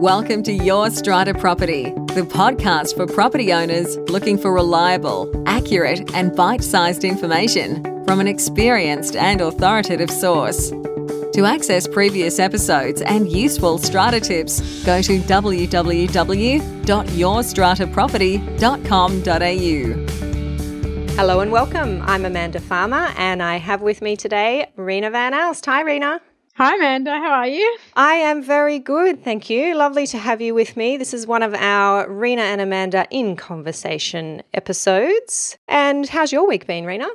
Welcome to Your Strata Property, the podcast for property owners looking for reliable, accurate and bite-sized information from an experienced and authoritative source. To access previous episodes and useful strata tips, go to www.yourstrataproperty.com.au. Hello and welcome. I'm Amanda Farmer and I have with me today Reena van Elst. Hi, Reena. Hi, Amanda. How are you? I am very good, thank you. Lovely to have you with me. This is one of our Reena and Amanda in Conversation episodes. And how's your week been, Reena? Yeah,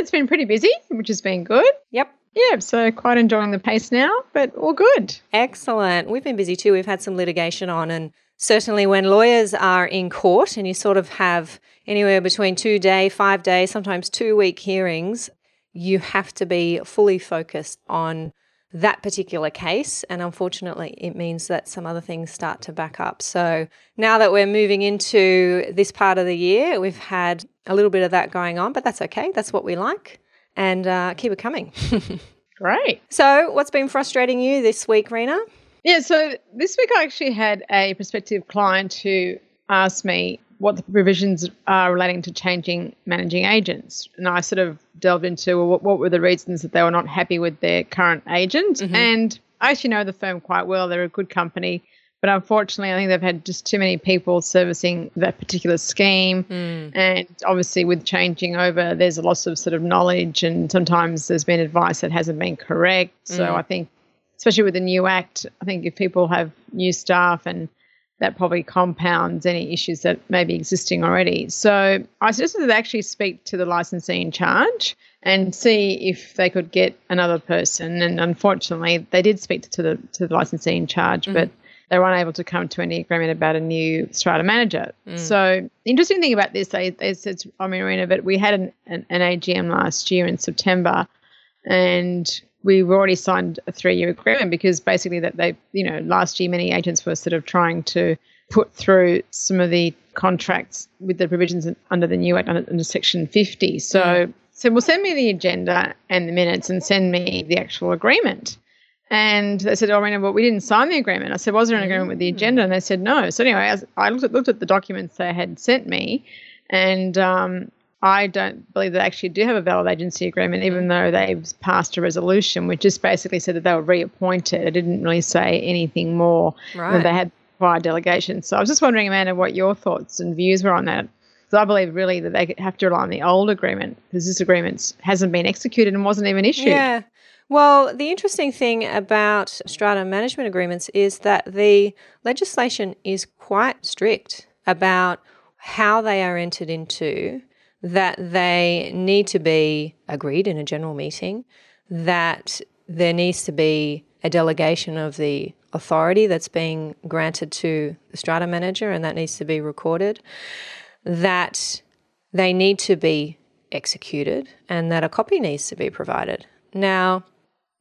it's been pretty busy, which has been good. Yep. Yeah, so quite enjoying the pace now, but all good. Excellent. We've been busy too. We've had some litigation on, and certainly when lawyers are in court and you sort of have anywhere between 2-day, 5-day, sometimes 2-week hearings, you have to be fully focused on that particular case, and unfortunately it means that some other things start to back up. So now that we're moving into this part of the year, we've had a little bit of that going on, but that's okay. That's what we like, and keep it coming. Great. So what's been frustrating you this week, Reena? Yeah, so this week I actually had a prospective client who asked me what the provisions are relating to changing managing agents. And I sort of delved into what were the reasons that they were not happy with their current agent. Mm-hmm. And I actually know the firm quite well. They're a good company. But unfortunately, I think they've had just too many people servicing that particular scheme. Mm. And obviously with changing over, there's a loss of sort of knowledge, and sometimes there's been advice that hasn't been correct. Mm. So I think, especially with the new act, I think if people have new staff, and that probably compounds any issues that may be existing already. So I suggested that they actually speak to the licensee in charge and see if they could get another person. And unfortunately, they did speak to the licensee in charge, mm-hmm. but they were unable to come to any agreement about a new strata manager. Mm. So the interesting thing about this, they said, I mean, Reena, but we had an AGM last year in September, and we've already signed a 3-year agreement, because basically that they, you know, last year many agents were sort of trying to put through some of the contracts with the provisions under the new act under Section 50. So well, send me the agenda and the minutes and send me the actual agreement. And they said, oh, Reena, well, we didn't sign the agreement. I said, was there an agreement with the agenda? And they said, no. So anyway, I looked at the documents they had sent me, and I don't believe they actually do have a valid agency agreement, even though they've passed a resolution which just basically said that they were reappointed. It didn't really say anything more that they had prior delegation. So I was just wondering, Amanda, what your thoughts and views were on that. So I believe really that they have to rely on the old agreement, because this agreement hasn't been executed and wasn't even issued. Yeah. Well, the interesting thing about strata management agreements is that the legislation is quite strict about how they are entered into, that they need to be agreed in a general meeting, that there needs to be a delegation of the authority that's being granted to the strata manager, and that needs to be recorded, that they need to be executed, and that a copy needs to be provided. Now,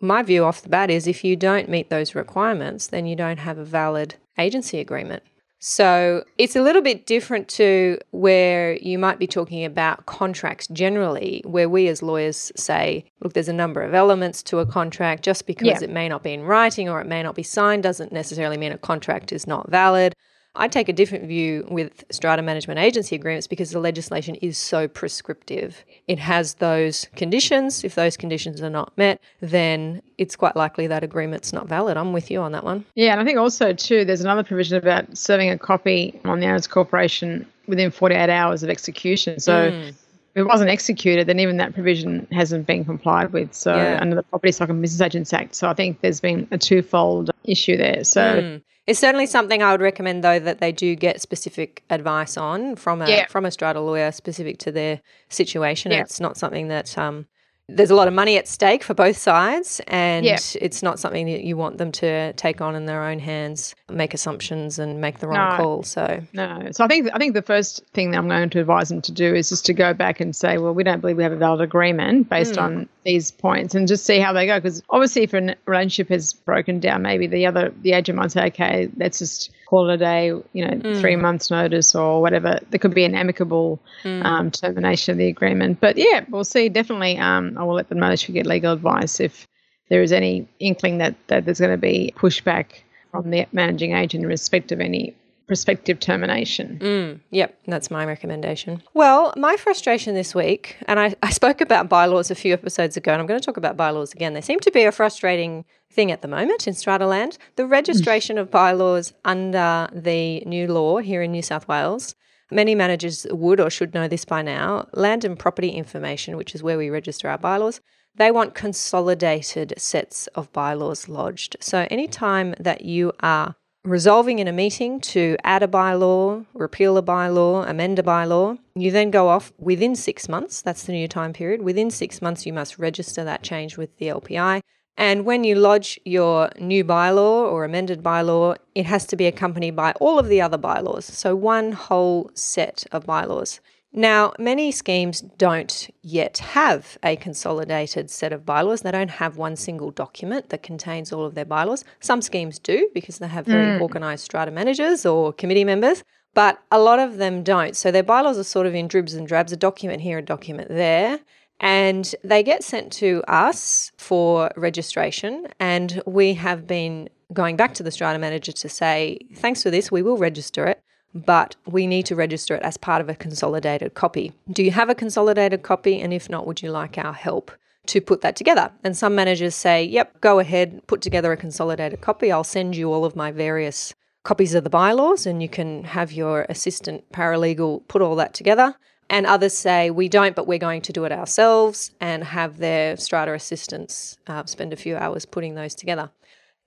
my view off the bat is if you don't meet those requirements, then you don't have a valid agency agreement. So it's a little bit different to where you might be talking about contracts generally, where we as lawyers say, look, there's a number of elements to a contract. Just because it may not be in writing or it may not be signed doesn't necessarily mean a contract is not valid. I take a different view with strata management agency agreements, because the legislation is so prescriptive. It has those conditions. If those conditions are not met, then it's quite likely that agreement's not valid. I'm with you on that one. Yeah, and I think also too, there's another provision about serving a copy on the owner's corporation within 48 hours of execution. So if it wasn't executed, then even that provision hasn't been complied with. So under the Property Stock and Business Agents Act. So I think there's been a twofold issue there. So it's certainly something I would recommend, though, that they do get specific advice on from a strata lawyer specific to their situation. Yeah. It's not something that there's a lot of money at stake for both sides, and it's not something that you want them to take on in their own hands, make assumptions and make the wrong call. So I think the first thing that I'm going to advise them to do is just to go back and say, well, we don't believe we have a valid agreement based on these points, and just see how they go. Because obviously if a relationship has broken down, maybe the agent might say, okay, let's just call it a day, 3 months notice or whatever. There could be an amicable termination of the agreement. But yeah, we'll see. Definitely I will let them know they should get legal advice if there is any inkling that there's going to be pushback from the managing agent in respect of any prospective termination. Yep, that's my recommendation. Well, my frustration this week, and I spoke about bylaws a few episodes ago, and I'm going to talk about bylaws again. They seem to be a frustrating thing at the moment in Strata Land. The registration of bylaws under the new law here in New South Wales. Many managers would or should know this by now. Land and Property Information, which is where we register our bylaws, they want consolidated sets of bylaws lodged. So any time that you are resolving in a meeting to add a bylaw, repeal a bylaw, amend a bylaw, you then go off within 6 months. That's the new time period. Within 6 months, you must register that change with the LPI. And when you lodge your new bylaw or amended bylaw, it has to be accompanied by all of the other bylaws. So one whole set of bylaws. Now, many schemes don't yet have a consolidated set of bylaws. They don't have one single document that contains all of their bylaws. Some schemes do because they have very organised strata managers or committee members, but a lot of them don't. So their bylaws are sort of in dribs and drabs, a document here, a document there, and they get sent to us for registration, and we have been going back to the strata manager to say, thanks for this, we will register it, but we need to register it as part of a consolidated copy. Do you have a consolidated copy? And if not, would you like our help to put that together? And some managers say, yep, go ahead, put together a consolidated copy. I'll send you all of my various copies of the bylaws and you can have your assistant paralegal put all that together. And others say, we don't, but we're going to do it ourselves, and have their strata assistants spend a few hours putting those together.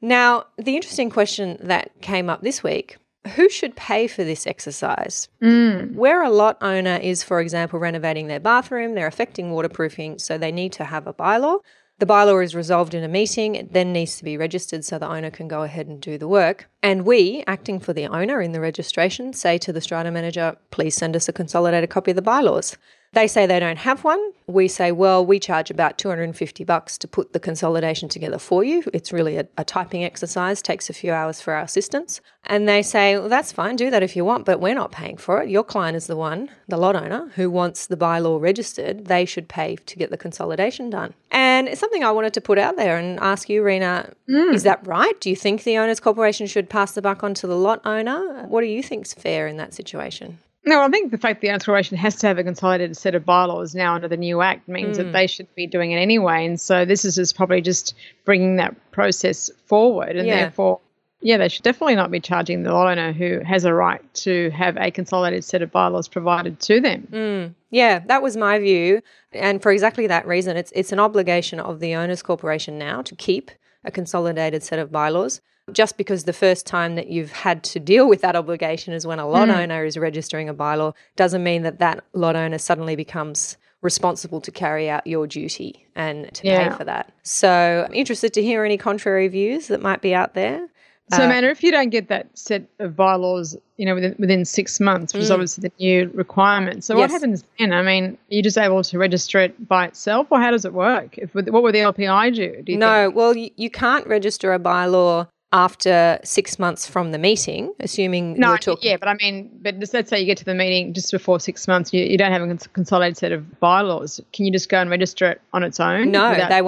Now, the interesting question that came up this week, who should pay for this exercise? Where a lot owner is, for example, renovating their bathroom, they're affecting waterproofing, so they need to have a bylaw. The bylaw is resolved in a meeting. It then needs to be registered so the owner can go ahead and do the work. And we, acting for the owner in the registration, say to the strata manager, please send us a consolidated copy of the bylaws. They say they don't have one. We say, well, we charge about $250 to put the consolidation together for you. It's really a typing exercise, takes a few hours for our assistants. And they say, well, that's fine, do that if you want, but we're not paying for it. Your client is the one, the lot owner, who wants the bylaw registered. They should pay to get the consolidation done. And it's something I wanted to put out there and ask you, Reena, is that right? Do you think the owner's corporation should pass the buck on to the lot owner? What do you think's fair in that situation? No, I think the fact the owner's corporation has to have a consolidated set of bylaws now under the new Act means that they should be doing it anyway. And so this is probably just bringing that process forward. And therefore, they should definitely not be charging the lot owner who has a right to have a consolidated set of bylaws provided to them. Yeah, that was my view. And for exactly that reason, it's an obligation of the owner's corporation now to keep a consolidated set of bylaws. Just because the first time that you've had to deal with that obligation is when a lot owner is registering a bylaw doesn't mean that that lot owner suddenly becomes responsible to carry out your duty and to pay for that. So I'm interested to hear any contrary views that might be out there. So, Amanda, if you don't get that set of bylaws, within 6 months, which is obviously the new requirement, so what happens then? I mean, are you just able to register it by itself, or how does it work? What would the LPI do? Do you think? Well, you can't register a bylaw after 6 months from the meeting, assuming you're talking. Yeah, but I mean, let's say you get to the meeting just before 6 months, you don't have a consolidated set of bylaws. Can you just go and register it on its own? No, they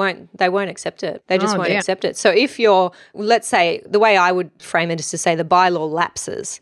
won't accept it. They just won't accept it. So if you're, let's say, the way I would frame it is to say the bylaw lapses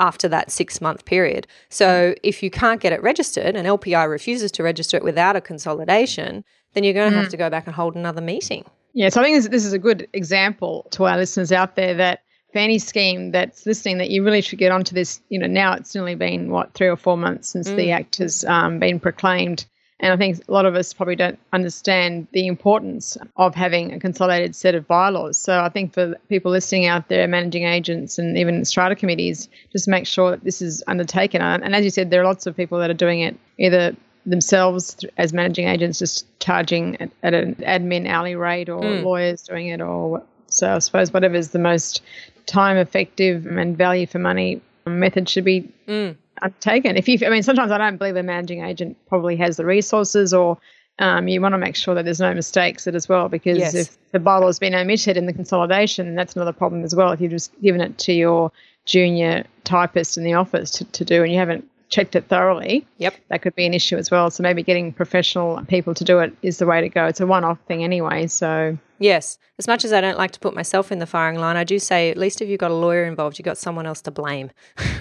after that 6 month period. So if you can't get it registered and LPI refuses to register it without a consolidation, then you're going to have to go back and hold another meeting. Yeah, so I think this is a good example to our listeners out there that for any scheme that's listening that you really should get onto this. Now it's only been, 3 or 4 months since the Act has been proclaimed. And I think a lot of us probably don't understand the importance of having a consolidated set of bylaws. So I think for people listening out there, managing agents and even strata committees, just make sure that this is undertaken. And as you said, there are lots of people that are doing it either themselves as managing agents, just charging at an admin hourly rate, or lawyers doing it, or so I suppose whatever is the most time effective and value for money method should be undertaken. Sometimes I don't believe a managing agent probably has the resources, or you want to make sure that there's no mistakes as well, because if the bylaw has been omitted in the consolidation, that's another problem as well. If you've just given it to your junior typist in the office to do and you haven't checked it thoroughly, that could be an issue as well. So maybe getting professional people to do it is the way to go. It's a one-off thing anyway, so... Yes. As much as I don't like to put myself in the firing line, I do say at least if you've got a lawyer involved, you've got someone else to blame.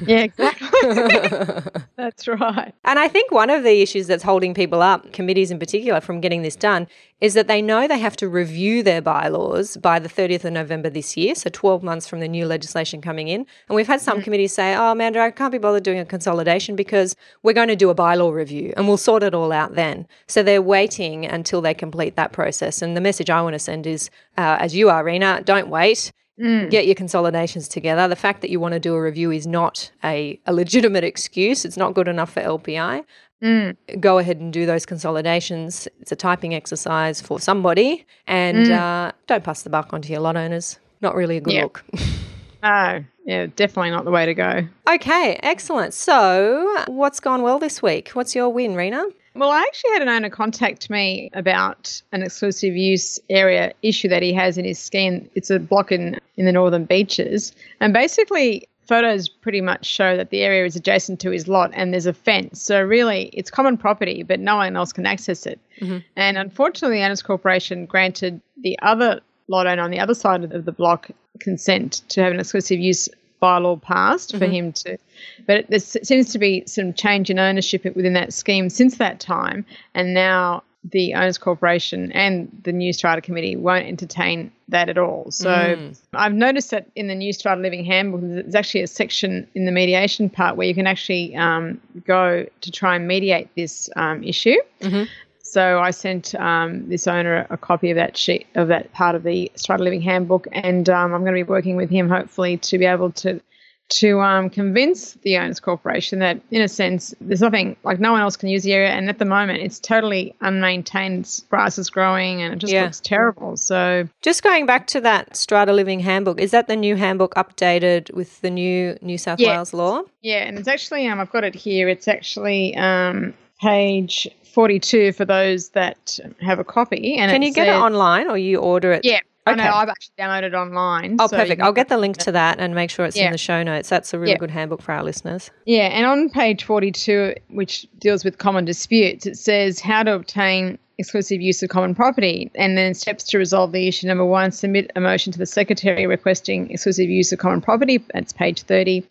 Yeah, exactly. That's right. And I think one of the issues that's holding people up, committees in particular, from getting this done is that they know they have to review their bylaws by the 30th of November this year, so 12 months from the new legislation coming in. And we've had some committees say, oh, Amanda, I can't be bothered doing a consolidation because we're going to do a bylaw review and we'll sort it all out then. So they're waiting until they complete that process. And the message I want to send is, as you are, Reena, don't wait. Get your consolidations together. The fact that you want to do a review is not a legitimate excuse. It's not good enough for LPI. Go ahead and do those consolidations. It's a typing exercise for somebody, and don't pass the buck onto your lot owners. Not really a good look. No, yeah, definitely not the way to go. Okay, excellent. So what's gone well this week? What's your win, Reena? Well, I actually had an owner contact me about an exclusive use area issue that he has in his scheme. It's a block in the Northern Beaches. And basically, photos pretty much show that the area is adjacent to his lot and there's a fence. So really, it's common property, but no one else can access it. And unfortunately, the Owners Corporation granted the other lot owner on the other side of the block consent to have an exclusive use bylaw passed for him to, but there seems to be some change in ownership within that scheme since that time, and now the Owners Corporation and the new Strata Committee won't entertain that at all. So I've noticed that in the new Strata Living Handbook, there's actually a section in the mediation part where you can actually go to try and mediate this issue. So I sent this owner a copy of that sheet, of that part of the Strata Living Handbook, and I'm going to be working with him hopefully to be able to convince the Owners Corporation that, in a sense, there's nothing, like no one else can use the area, and at the moment it's totally unmaintained, grass is growing, and it just looks terrible. So just going back to that Strata Living Handbook, is that the new handbook updated with the new New South Wales law? Yeah, and it's actually, I've got it here, it's actually page 42 for those that have a copy. And can you get it online or you order it? Yeah. Okay. I know, I've actually downloaded it online. Oh, so perfect. I'll get the link to that and make sure it's in the show notes. That's a really good handbook for our listeners. Yeah, and on page 42, which deals with common disputes, it says how to obtain exclusive use of common property, and then steps to resolve the issue. Number one, submit a motion to the Secretary requesting exclusive use of common property. That's page 30.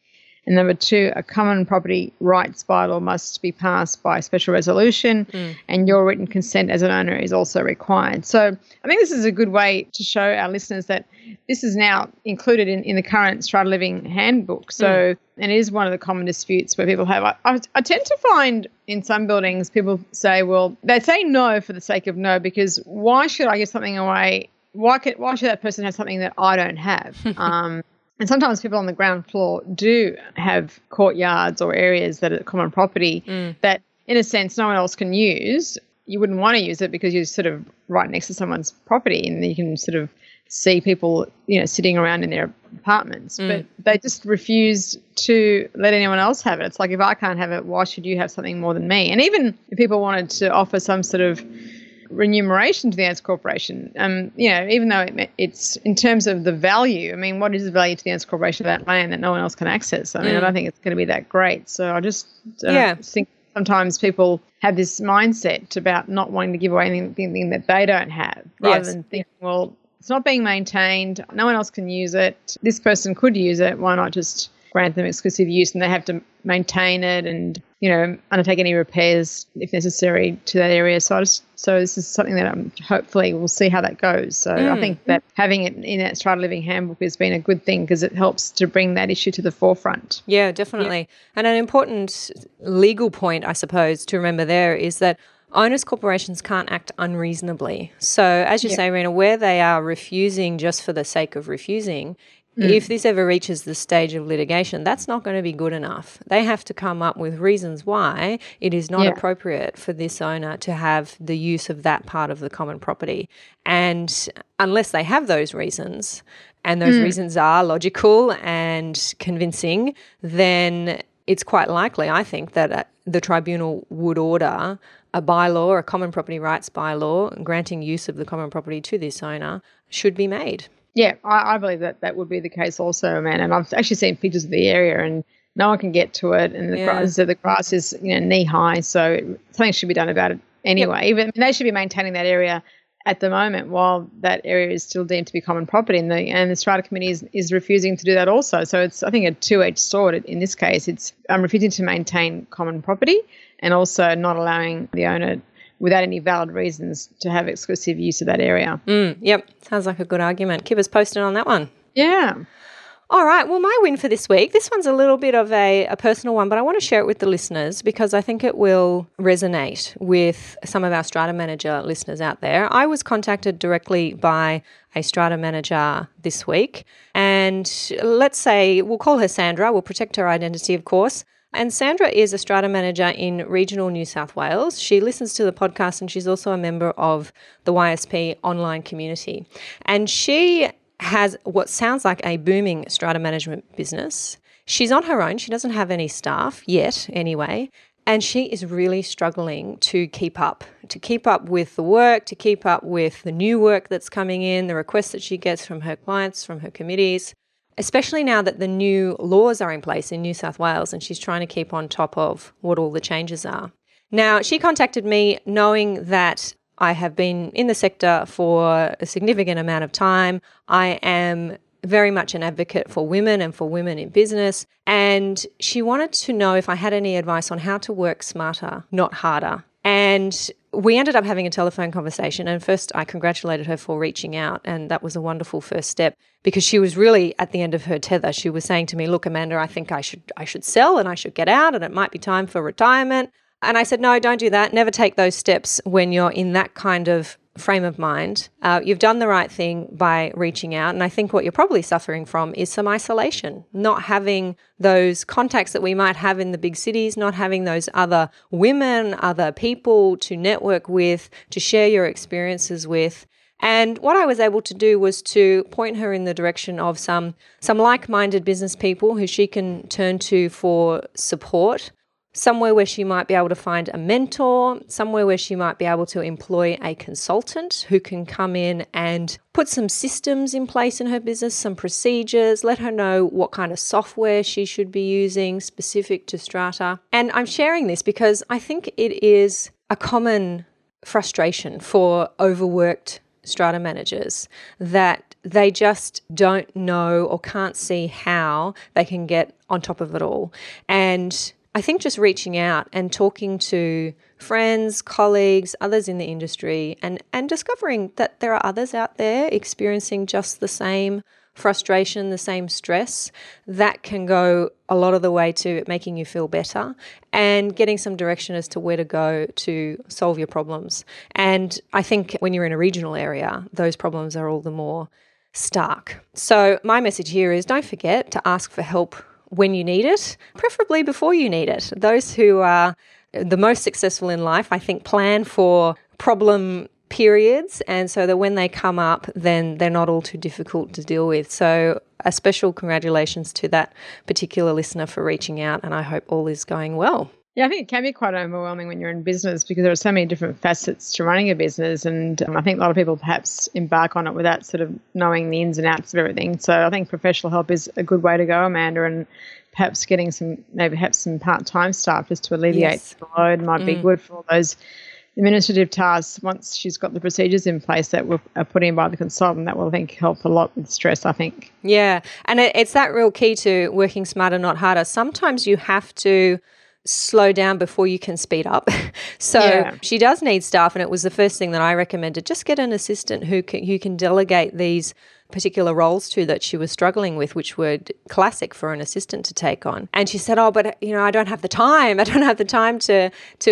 And number two, a common property rights bylaw must be passed by special resolution, and your written consent as an owner is also required. So I think this is a good way to show our listeners that this is now included in the current Strata Living Handbook. So, and it is one of the common disputes where people have, I tend to find in some buildings people say, well, they say no for the sake of no, because why should I give something away? Why should that person have something that I don't have? And sometimes people on the ground floor do have courtyards or areas that are common property that, in a sense, no one else can use. You wouldn't want to use it because you're sort of right next to someone's property and you can sort of see people, you know, sitting around in their apartments. But they just refuse to let anyone else have it. It's like, if I can't have it, why should you have something more than me? And even if people wanted to offer some sort of remuneration to the Owners Corporation, you know, even though it's in terms of the value, I mean, what is the value to the Owners Corporation of that land that no one else can access? I mean, I don't think it's going to be that great. So I just think sometimes people have this mindset about not wanting to give away anything that they don't have, rather than thinking, well, it's not being maintained, no one else can use it, this person could use it, why not just grant them exclusive use, and they have to maintain it and, you know, undertake any repairs if necessary to that area. So this is something that I'm hopefully we'll see how that goes. So I think that having it in that Strata Living Handbook has been a good thing because it helps to bring that issue to the forefront. Yeah, definitely. Yeah. And an important legal point, I suppose, to remember there is that owners' corporations can't act unreasonably. So as you say, Reena, where they are refusing just for the sake of refusing, if this ever reaches the stage of litigation, that's not going to be good enough. They have to come up with reasons why it is not appropriate for this owner to have the use of that part of the common property. And unless they have those reasons, and those reasons are logical and convincing, then it's quite likely, I think, that the tribunal would order a bylaw, or a common property rights bylaw, granting use of the common property to this owner should be made. Yeah, I believe that would be the case also, man. And I've actually seen pictures of the area, and no one can get to it, and the grass is knee high. So something should be done about it anyway. Yep. Even they should be maintaining that area at the moment while that area is still deemed to be common property, and the Strata Committee is refusing to do that also. So it's, I think, a two-edged sword in this case. It's refusing to maintain common property and also not allowing the owner without any valid reasons to have exclusive use of that area. Yep, sounds like a good argument. Keep us posted on that one. Yeah. All right, well, my win for this week, this one's a little bit of a personal one, but I want to share it with the listeners because I think it will resonate with some of our Strata Manager listeners out there. I was contacted directly by a Strata Manager this week, and let's say we'll call her Sandra. We'll protect her identity, of course. And Sandra is a Strata Manager in regional New South Wales. She listens to the podcast, and she's also a member of the YSP online community. And she has what sounds like a booming strata management business. She's on her own. She doesn't have any staff yet anyway, and she is really struggling to keep up with the work, to keep up with the new work that's coming in, the requests that she gets from her clients, from her committees, especially now that the new laws are in place in New South Wales, and she's trying to keep on top of what all the changes are. Now, she contacted me knowing that I have been in the sector for a significant amount of time. I am very much an advocate for women and for women in business. And she wanted to know if I had any advice on how to work smarter, not harder. And we ended up having a telephone conversation. And first, I congratulated her for reaching out. And that was a wonderful first step because she was really at the end of her tether. She was saying to me, look, Amanda, I think I should sell and I should get out and it might be time for retirement. And I said, no, don't do that. Never take those steps when you're in that kind of frame of mind. You've done the right thing by reaching out. And I think what you're probably suffering from is some isolation, not having those contacts that we might have in the big cities, not having those other women, other people to network with, to share your experiences with. And what I was able to do was to point her in the direction of some like-minded business people who she can turn to for support, somewhere where she might be able to find a mentor, somewhere where she might be able to employ a consultant who can come in and put some systems in place in her business, some procedures, let her know what kind of software she should be using specific to Strata. And I'm sharing this because I think it is a common frustration for overworked Strata managers that they just don't know or can't see how they can get on top of it all. And I think just reaching out and talking to friends, colleagues, others in the industry and discovering that there are others out there experiencing just the same frustration, the same stress, that can go a lot of the way to making you feel better and getting some direction as to where to go to solve your problems. And I think when you're in a regional area, those problems are all the more stark. So my message here is don't forget to ask for help when you need it, preferably before you need it. Those who are the most successful in life, I think, plan for problem periods, and so that when they come up, then they're not all too difficult to deal with. So a special congratulations to that particular listener for reaching out, and I hope all is going well. Yeah, I think it can be quite overwhelming when you're in business because there are so many different facets to running a business, and I think a lot of people perhaps embark on it without sort of knowing the ins and outs of everything. So I think professional help is a good way to go, Amanda, and perhaps getting some part-time staff just to alleviate the load might be good for all those administrative tasks. Once she's got the procedures in place that were put in by the consultant, that will, I think, help a lot with stress, I think. Yeah, and it's that real key to working smarter, not harder. Sometimes you have to slow down before you can speed up. She does need staff, and it was the first thing that I recommended. Just get an assistant who can delegate these particular roles to that she was struggling with, which were classic for an assistant to take on. And she said, but I don't have the time. I don't have the time to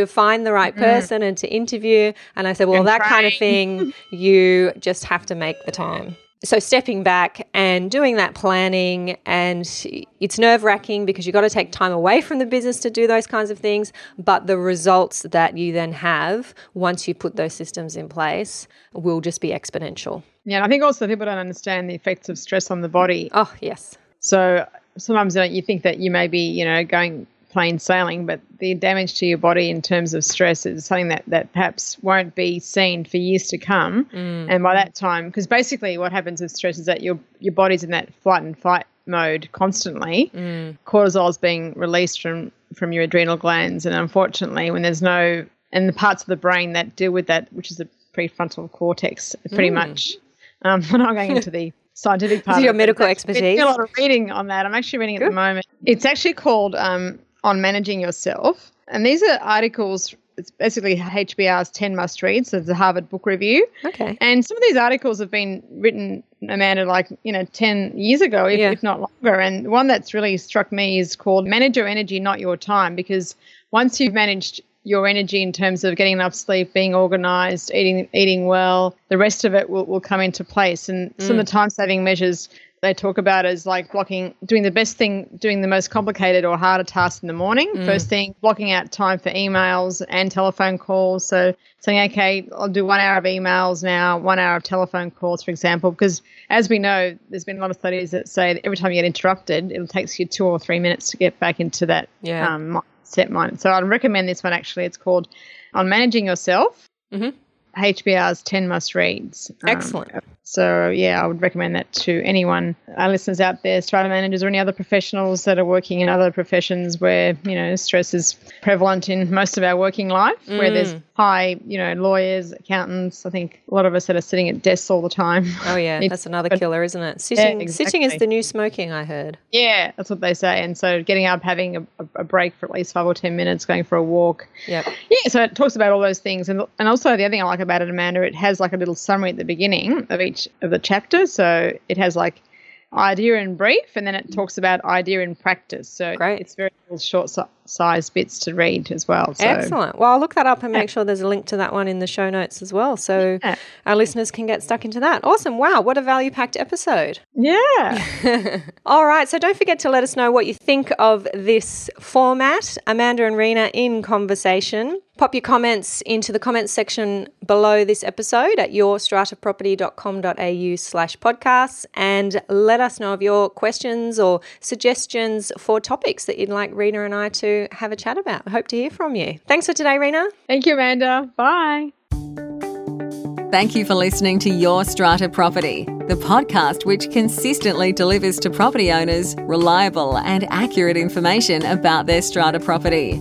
find the right person and to interview. And I said, well, that kind of thing, you just have to make the time. So stepping back and doing that planning, and it's nerve-wracking because you've got to take time away from the business to do those kinds of things, but the results that you then have once you put those systems in place will just be exponential. Yeah, and I think also people don't understand the effects of stress on the body. Oh, yes. So sometimes you think that you may be, going plain sailing, but the damage to your body in terms of stress is something that perhaps won't be seen for years to come. And by that time, because basically what happens with stress is that your body's in that flight and fight mode constantly. Cortisol is being released from your adrenal glands, and unfortunately when there's no, and the parts of the brain that deal with that, which is the prefrontal cortex, pretty much. We're not going into the scientific part. Is your medical expertise? I do a lot of reading on that. I'm actually reading at the moment. It's actually called On Managing Yourself. And these are articles, it's basically HBR's 10 Must Reads, so the Harvard Book Review. Okay. And some of these articles have been written, Amanda, like, 10 years ago, if not longer. And one that's really struck me is called Manage Your Energy, Not Your Time, because once you've managed your energy in terms of getting enough sleep, being organized, eating well, the rest of it will come into place. And some of the time-saving measures they talk about is like doing the best thing, doing the most complicated or harder task in the morning. First thing, blocking out time for emails and telephone calls. So saying, okay, I'll do 1 hour of emails now, 1 hour of telephone calls, for example, because as we know, there's been a lot of studies that say that every time you get interrupted, it'll take you 2 or 3 minutes to get back into that set mine. So I'd recommend this one actually. It's called On Managing Yourself, HBR's 10 Must Reads. Excellent. So, I would recommend that to anyone, our listeners out there, strata managers or any other professionals that are working in other professions where, stress is prevalent in most of our working life, where there's high, lawyers, accountants. I think a lot of us that are sitting at desks all the time. Oh, yeah. That's another killer, isn't it? Sitting, yeah, exactly. Sitting is the new smoking, I heard. Yeah, that's what they say. And so getting up, having a break for at least 5 or 10 minutes, going for a walk. Yep. Yeah, so it talks about all those things. And also the other thing I like about it, Amanda, it has like a little summary at the beginning of each of the chapter. So it has like idea in brief, and then it talks about idea in practice. So it's very little short-sized bits to read as well. So. Excellent. Well, I'll look that up and make sure there's a link to that one in the show notes as well, so our listeners can get stuck into that. Awesome. Wow, what a value-packed episode. Yeah. All right, so don't forget to let us know what you think of this format, Amanda and Reena in Conversation. Pop your comments into the comments section below this episode at yourstrataproperty.com.au/podcasts, and let us know of your questions or suggestions for topics that you'd like Reena and I to have a chat about. I hope to hear from you. Thanks for today, Reena. Thank you, Amanda. Bye. Thank you for listening to Your Strata Property, the podcast which consistently delivers to property owners reliable and accurate information about their strata property.